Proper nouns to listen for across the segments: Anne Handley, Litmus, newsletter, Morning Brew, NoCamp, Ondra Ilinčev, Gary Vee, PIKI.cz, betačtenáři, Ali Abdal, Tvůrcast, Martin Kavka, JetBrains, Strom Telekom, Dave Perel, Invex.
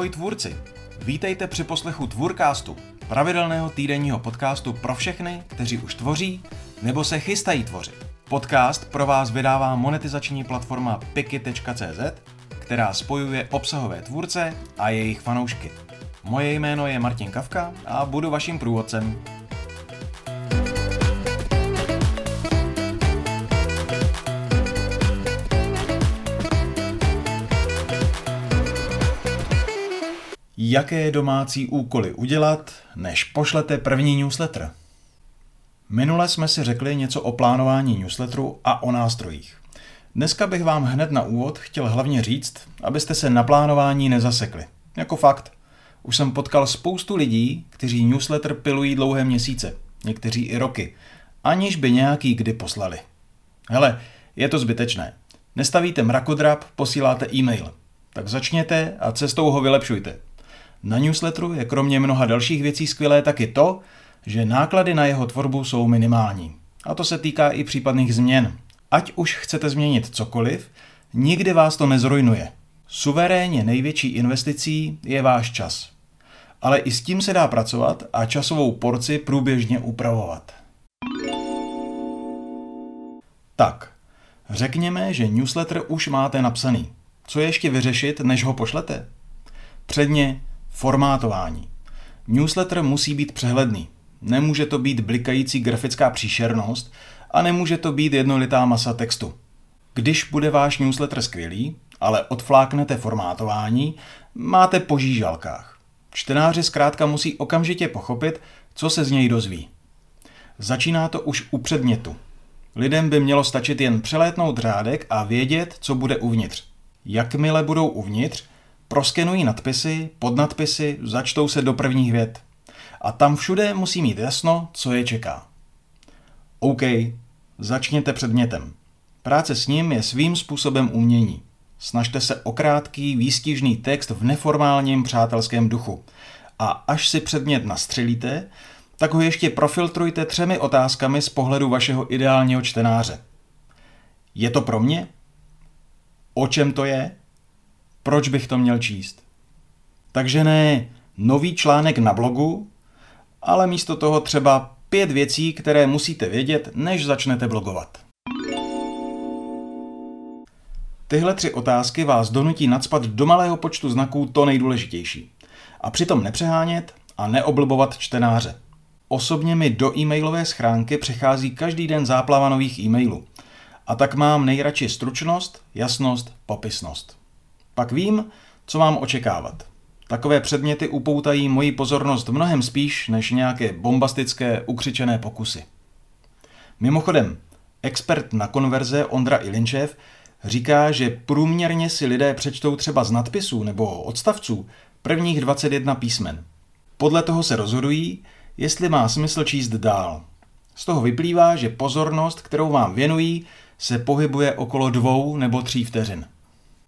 Ahoj tvůrci! Vítejte při poslechu Tvůrcastu, pravidelného týdenního podcastu pro všechny, kteří už tvoří nebo se chystají tvořit. Podcast pro vás vydává monetizační platforma PIKI.cz, která spojuje obsahové tvůrce a jejich fanoušky. Moje jméno je Martin Kavka a budu vaším průvodcem. Jaké domácí úkoly udělat, než pošlete první newsletter? Minule jsme si řekli něco o plánování newsletteru a o nástrojích. Dneska bych vám hned na úvod chtěl hlavně říct, abyste se na plánování nezasekli. Jako fakt. Už jsem potkal spoustu lidí, kteří newsletter pilují dlouhé měsíce, někteří i roky, aniž by nějaký kdy poslali. Hele, je to zbytečné. Nestavíte mrakodrap, posíláte e-mail. Tak začněte a cestou ho vylepšujte. Na newsletteru je kromě mnoha dalších věcí skvělé taky to, že náklady na jeho tvorbu jsou minimální. A to se týká i případných změn. Ať už chcete změnit cokoliv, nikdy vás to nezrujnuje. Suverénně největší investicí je váš čas. Ale i s tím se dá pracovat a časovou porci průběžně upravovat. Tak, řekněme, že newsletter už máte napsaný. Co ještě vyřešit, než ho pošlete? Předně formátování. Newsletter musí být přehledný. Nemůže to být blikající grafická příšernost a nemůže to být jednolitá masa textu. Když bude váš newsletter skvělý, ale odfláknete formátování, máte po žížalkách. Čtenáři zkrátka musí okamžitě pochopit, co se z něj dozví. Začíná to už u předmětu. Lidem by mělo stačit jen přelétnout řádek a vědět, co bude uvnitř. Jakmile budou uvnitř, proskenují nadpisy, podnadpisy, začtou se do prvních vět. A tam všude musí mít jasno, co je čeká. OK, začněte předmětem. Práce s ním je svým způsobem umění. Snažte se o krátký, výstižný text v neformálním přátelském duchu. A až si předmět nastřelíte, tak ho ještě profiltrujte 3 otázkami z pohledu vašeho ideálního čtenáře. Je to pro mě? O čem to je? Proč bych to měl číst? Takže ne nový článek na blogu, ale místo toho třeba 5 věcí, které musíte vědět, než začnete blogovat. Tyhle 3 otázky vás donutí nacpat do malého počtu znaků to nejdůležitější. A přitom nepřehánět a neoblbovat čtenáře. Osobně mi do e-mailové schránky přichází každý den záplava nových e-mailů. A tak mám nejradši stručnost, jasnost, popisnost. Pak vím, co mám očekávat. Takové předměty upoutají moji pozornost mnohem spíš než nějaké bombastické, ukřičené pokusy. Mimochodem, expert na konverze Ondra Ilinčev říká, že průměrně si lidé přečtou třeba z nadpisů nebo odstavců prvních 21 písmen. Podle toho se rozhodují, jestli má smysl číst dál. Z toho vyplývá, že pozornost, kterou vám věnují, se pohybuje okolo 2 nebo 3 vteřin.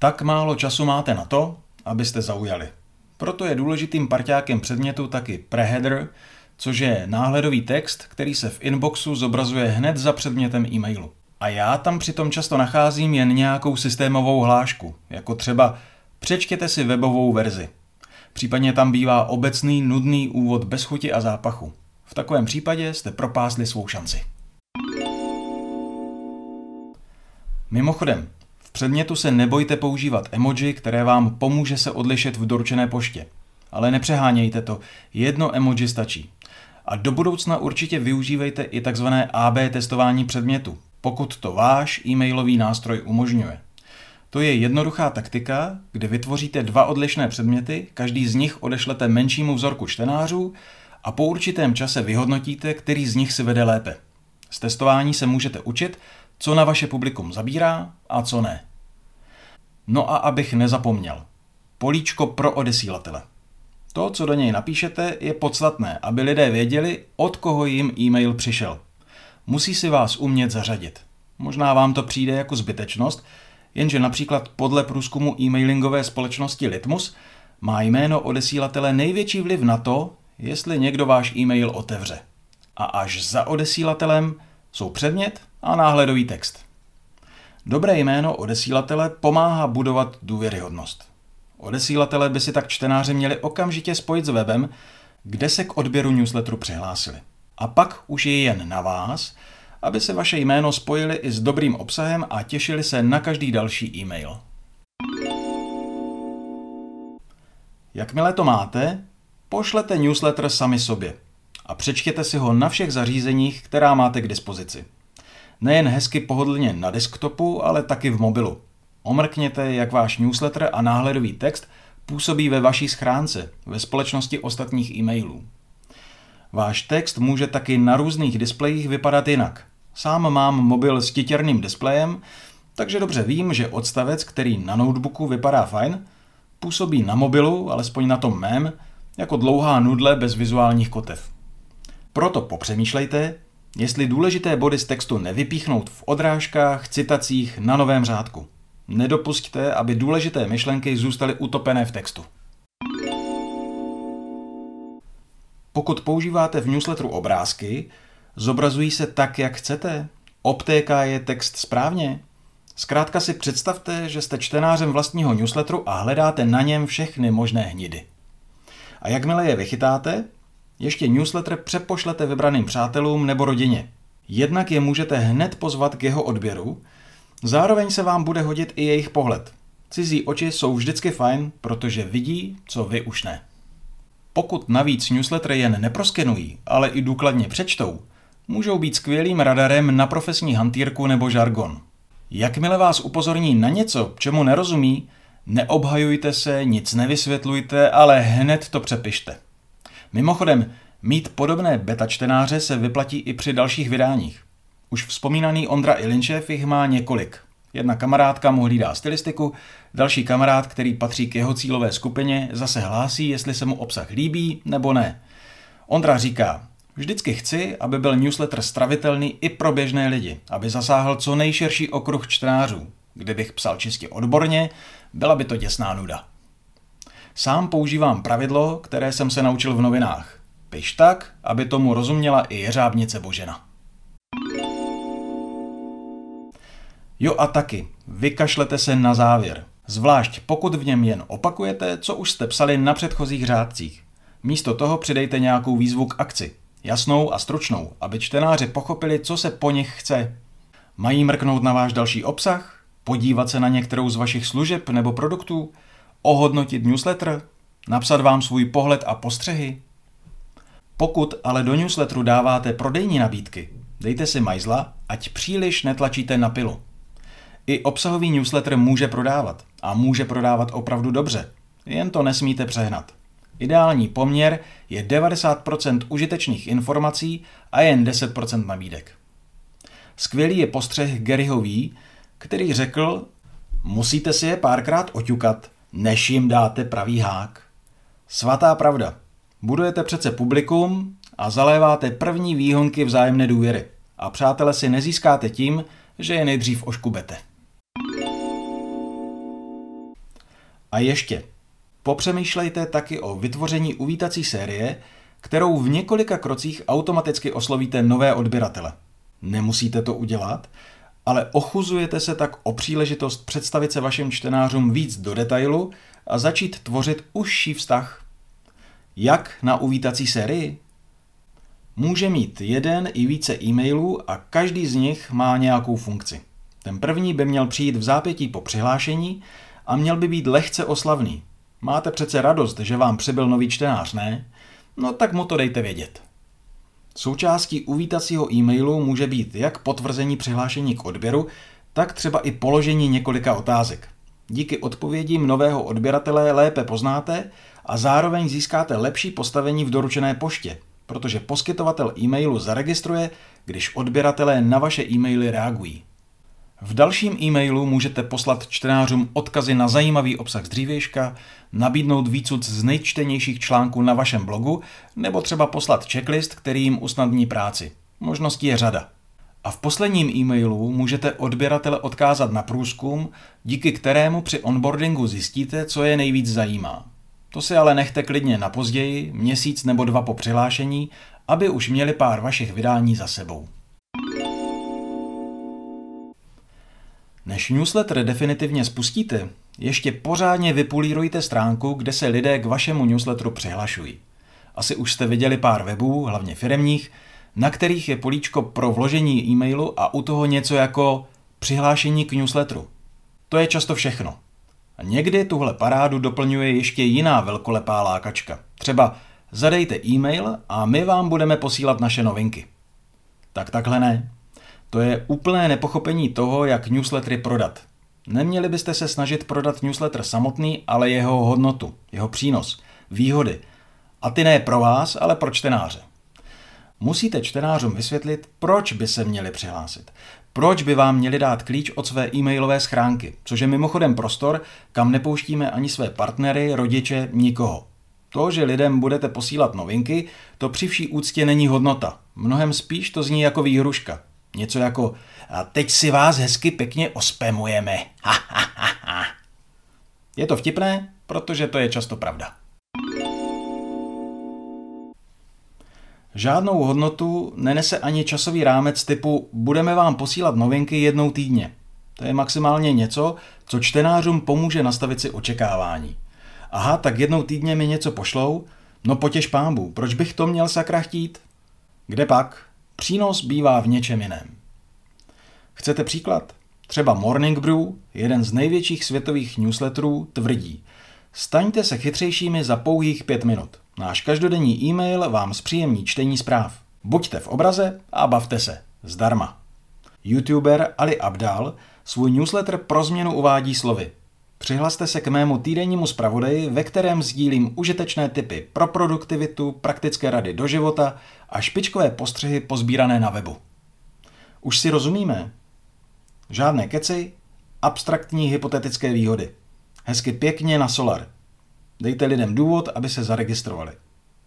Tak málo času máte na to, abyste zaujali. Proto je důležitým parťákem předmětu taky preheader, což je náhledový text, který se v inboxu zobrazuje hned za předmětem e-mailu. A já tam přitom často nacházím jen nějakou systémovou hlášku, jako třeba přečtěte si webovou verzi. Případně tam bývá obecný, nudný úvod bez chuti a zápachu. V takovém případě jste propásli svou šanci. Mimochodem, v předmětu se nebojte používat emoji, které vám pomůže se odlišit v doručené poště. Ale nepřehánějte to, jedno emoji stačí. A do budoucna určitě využívejte i tzv. AB testování předmětu, pokud to váš e-mailový nástroj umožňuje. To je jednoduchá taktika, kdy vytvoříte 2 odlišné předměty, každý z nich odešlete menšímu vzorku čtenářů a po určitém čase vyhodnotíte, který z nich si vede lépe. Z testování se můžete učit, co na vaše publikum zabírá a co ne. No a abych nezapomněl, políčko pro odesílatele. To, co do něj napíšete, je podstatné, aby lidé věděli, od koho jim e-mail přišel. Musí si vás umět zařadit. Možná vám to přijde jako zbytečnost, jenže například podle průzkumu e-mailingové společnosti Litmus má jméno odesílatele největší vliv na to, jestli někdo váš e-mail otevře. A až za odesílatelem jsou předmět a náhledový text. Dobré jméno odesílatele pomáhá budovat důvěryhodnost. Odesílatelé by si tak čtenáři měli okamžitě spojit s webem, kde se k odběru newsletteru přihlásili. A pak už je jen na vás, aby se vaše jméno spojili i s dobrým obsahem a těšili se na každý další e-mail. Jakmile to máte, pošlete newsletter sami sobě a přečtěte si ho na všech zařízeních, která máte k dispozici. Nejen hezky pohodlně na desktopu, ale taky v mobilu. Omrkněte, jak váš newsletter a náhledový text působí ve vaší schránce, ve společnosti ostatních e-mailů. Váš text může taky na různých displejích vypadat jinak. Sám mám mobil s titěrným displejem, takže dobře vím, že odstavec, který na notebooku vypadá fajn, působí na mobilu, alespoň na tom mém, jako dlouhá nudle bez vizuálních kotev. Proto popřemýšlejte, jestli důležité body z textu nevypíchnout v odrážkách, citacích na novém řádku. Nedopusťte, aby důležité myšlenky zůstaly utopené v textu. Pokud používáte v newsletteru obrázky, zobrazují se tak, jak chcete? Obtéká je text správně? Zkrátka si představte, že jste čtenářem vlastního newsletteru a hledáte na něm všechny možné hnidy. A jakmile je vychytáte, ještě newsletter přepošlete vybraným přátelům nebo rodině. Jednak je můžete hned pozvat k jeho odběru, zároveň se vám bude hodit i jejich pohled. Cizí oči jsou vždycky fajn, protože vidí, co vy už ne. Pokud navíc newslettery jen neproskenují, ale i důkladně přečtou, můžou být skvělým radarem na profesní hantýrku nebo žargon. Jakmile vás upozorní na něco, čemu nerozumí, neobhajujte se, nic nevysvětlujte, ale hned to přepište. Mimochodem, mít podobné beta čtenáře se vyplatí i při dalších vydáních. Už vzpomínaný Ondra Ilinčev jich má několik. Jedna kamarádka mu hlídá stylistiku, další kamarád, který patří k jeho cílové skupině, zase hlásí, jestli se mu obsah líbí nebo ne. Ondra říká, vždycky chci, aby byl newsletter stravitelný i pro běžné lidi, aby zasáhl co nejširší okruh čtenářů. Kdybych psal čistě odborně, byla by to děsná nuda. Sám používám pravidlo, které jsem se naučil v novinách. Piš tak, aby tomu rozuměla i jeřábnice Božena. Jo a taky, vykašlete se na závěr. Zvlášť pokud v něm jen opakujete, co už jste psali na předchozích řádcích. Místo toho přidejte nějakou výzvu k akci. Jasnou a stručnou, aby čtenáři pochopili, co se po nich chce. Mají mrknout na váš další obsah? Podívat se na některou z vašich služeb nebo produktů? Ohodnotit newsletter? Napsat vám svůj pohled a postřehy? Pokud ale do newsletteru dáváte prodejní nabídky, dejte si majzla, ať příliš netlačíte na pilu. I obsahový newsletter může prodávat a může prodávat opravdu dobře, jen to nesmíte přehnat. Ideální poměr je 90% užitečných informací a jen 10% nabídek. Skvělý je postřeh Garyho Vee, který řekl, musíte si je párkrát oťukat, než jim dáte pravý hák. Svatá pravda, budujete přece publikum a zaléváte první výhonky vzájemné důvěry a přátele si nezískáte tím, že je nejdřív oškubete. A ještě, popřemýšlejte taky o vytvoření uvítací série, kterou v několika krocích automaticky oslovíte nové odběratele. Nemusíte to udělat, ale ochuzujete se tak o příležitost představit se vašim čtenářům víc do detailu a začít tvořit užší vztah. Jak na uvítací sérii? Může mít jeden i více e-mailů a každý z nich má nějakou funkci. Ten první by měl přijít v zápětí po přihlášení a měl by být lehce oslavný. Máte přece radost, že vám přibyl nový čtenář, ne? No tak mu to dejte vědět. Součástí uvítacího e-mailu může být jak potvrzení přihlášení k odběru, tak třeba i položení několika otázek. Díky odpovědím nového odběratele lépe poznáte a zároveň získáte lepší postavení v doručené poště, protože poskytovatel e-mailu zaregistruje, když odběratelé na vaše e-maily reagují. V dalším e-mailu můžete poslat čtenářům odkazy na zajímavý obsah z dřívějška, nabídnout výcuc z nejčtenějších článků na vašem blogu nebo třeba poslat checklist, který jim usnadní práci. Možností je řada. A v posledním e-mailu můžete odběratele odkázat na průzkum, díky kterému při onboardingu zjistíte, co je nejvíc zajímá. To si ale nechte klidně na později, měsíc nebo dva po přihlášení, aby už měli pár vašich vydání za sebou. Než newsletter definitivně spustíte, Ještě pořádně vypulírujte stránku, kde se lidé k vašemu newsletteru přihlašují. Asi už jste viděli pár webů, hlavně firemních, na kterých je políčko pro vložení e-mailu a u toho něco jako přihlášení k newsletteru. To je často všechno. A někdy tuhle parádu doplňuje ještě jiná velkolepá lákačka. Třeba zadejte e-mail a my vám budeme posílat naše novinky. Tak takhle ne. To je úplné nepochopení toho, jak newslettery prodat. Neměli byste se snažit prodat newsletter samotný, ale jeho hodnotu, jeho přínos, výhody. A ty ne pro vás, ale pro čtenáře. Musíte čtenářům vysvětlit, proč by se měli přihlásit. Proč by vám měli dát klíč od své e-mailové schránky, což je mimochodem prostor, kam nepouštíme ani své partnery, rodiče, nikoho. To, že lidem budete posílat novinky, to při vší úctě není hodnota. Mnohem spíš to zní jako výhruška. Něco jako, a teď si vás hezky pěkně ospamujeme. Je to vtipné, protože to je často pravda. Žádnou hodnotu nenese ani časový rámec typu budeme vám posílat novinky jednou týdně. To je maximálně něco, co čtenářům pomůže nastavit si očekávání. Aha, tak jednou týdně mi něco pošlou? No potěš pánbů, proč bych to měl sakra chtít? Kdepak? Přínos bývá v něčem jiném. Chcete příklad? Třeba Morning Brew, jeden z největších světových newsletterů, tvrdí: staňte se chytřejšími za pouhých 5 minut. Náš každodenní e-mail vám zpříjemní čtení zpráv. Buďte v obraze a bavte se. Zdarma. YouTuber Ali Abdal svůj newsletter pro změnu uvádí slovy: přihlaste se k mému týdennímu zpravodaji, ve kterém sdílím užitečné tipy pro produktivitu, praktické rady do života a špičkové postřehy pozbírané na webu. Už si rozumíme? Žádné keci, abstraktní hypotetické výhody. Hezky pěkně na solar. Dejte lidem důvod, aby se zaregistrovali.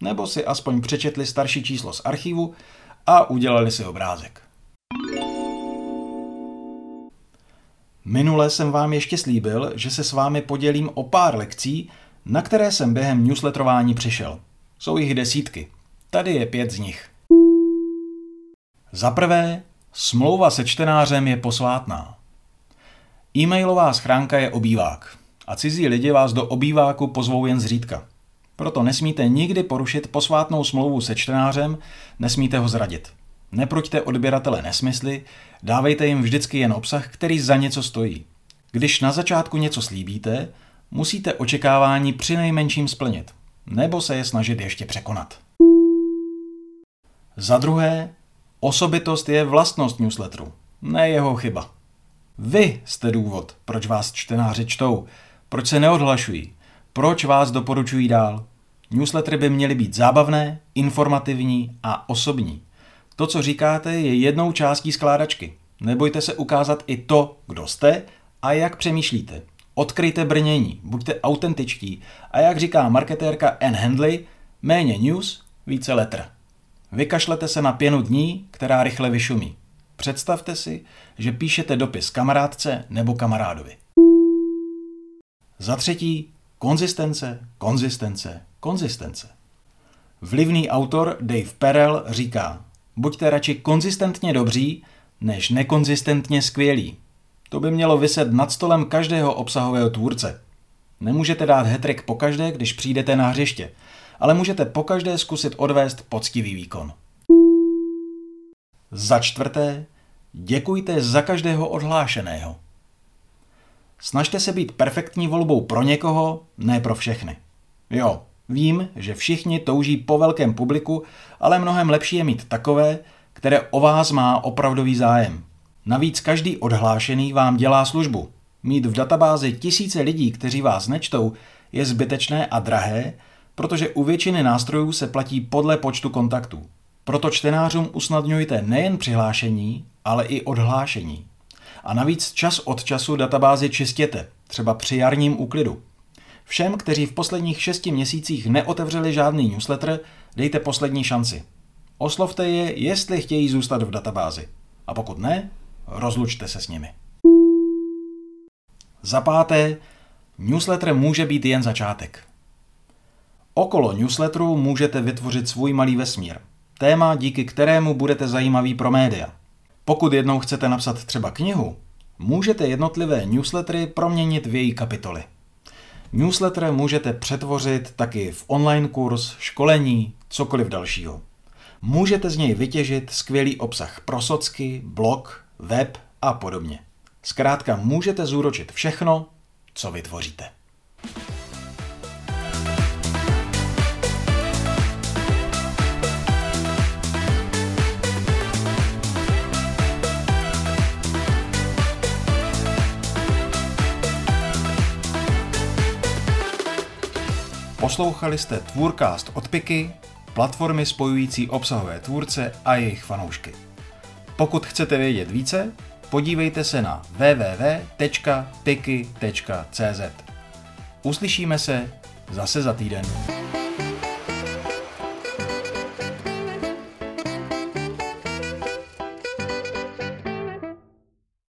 Nebo si aspoň přečetli starší číslo z archivu a udělali si obrázek. Minule jsem vám ještě slíbil, že se s vámi podělím o pár lekcí, na které jsem během newsletterování přišel. Jsou jich desítky. Tady je 5 z nich. Za prvé, smlouva se čtenářem je posvátná. E-mailová schránka je obývák. A cizí lidi vás do obýváku pozvou jen zřídka. Proto nesmíte nikdy porušit posvátnou smlouvu se čtenářem, nesmíte ho zradit. Nepruďte odběratele nesmysly, dávejte jim vždycky jen obsah, který za něco stojí. Když na začátku něco slíbíte, musíte očekávání přinejmenším splnit, nebo se je snažit ještě překonat. Za druhé, osobitost je vlastnost newsletteru, ne jeho chyba. Vy jste důvod, proč vás čtenáři čtou, proč se neodhlašují, proč vás doporučují dál. Newslettery by měly být zábavné, informativní a osobní. To, co říkáte, je jednou částí skládačky. Nebojte se ukázat i to, kdo jste a jak přemýšlíte. Odkryjte brnění, buďte autentičtí a jak říká marketérka Anne Handley, méně news, více letr. Vykašlete se na pěnu dní, která rychle vyšumí. Představte si, že píšete dopis kamarádce nebo kamarádovi. Za třetí, konzistence. Vlivný autor Dave Perel říká: buďte radši konzistentně dobří, než nekonzistentně skvělí. To by mělo viset nad stolem každého obsahového tvůrce. Nemůžete dát hattrick pokaždé, když přijdete na hřiště, ale můžete pokaždé zkusit odvést poctivý výkon. Za čtvrté, děkujte za každého odhlášeného. Snažte se být perfektní volbou pro někoho, ne pro všechny. Jo, vím, že všichni touží po velkém publiku, ale mnohem lepší je mít takové, které o vás má opravdový zájem. Navíc každý odhlášený vám dělá službu. Mít v databázi tisíce lidí, kteří vás nečtou, je zbytečné a drahé, protože u většiny nástrojů se platí podle počtu kontaktů. Proto čtenářům usnadňujte nejen přihlášení, ale i odhlášení. A navíc čas od času databázi čistěte, třeba při jarním úklidu. Všem, kteří v posledních 6 měsících neotevřeli žádný newsletter, dejte poslední šanci. Oslovte je, jestli chtějí zůstat v databázi. A pokud ne, rozlučte se s nimi. Za páté, newsletter může být jen začátek. Okolo newsletteru můžete vytvořit svůj malý vesmír. Téma, díky kterému budete zajímavý pro média. Pokud jednou chcete napsat třeba knihu, můžete jednotlivé newslettery proměnit v její kapitoly. Newsletter můžete přetvořit taky v online kurz, školení, cokoliv dalšího. Můžete z něj vytěžit skvělý obsah pro socky, blog, web a podobně. Zkrátka můžete zúročit všechno, co vytvoříte. Poslouchali jste Tvůrcast od PIKI, platformy spojující obsahové tvůrce a jejich fanoušky. Pokud chcete vědět více, podívejte se na www.piki.cz. Uslyšíme se zase za týden.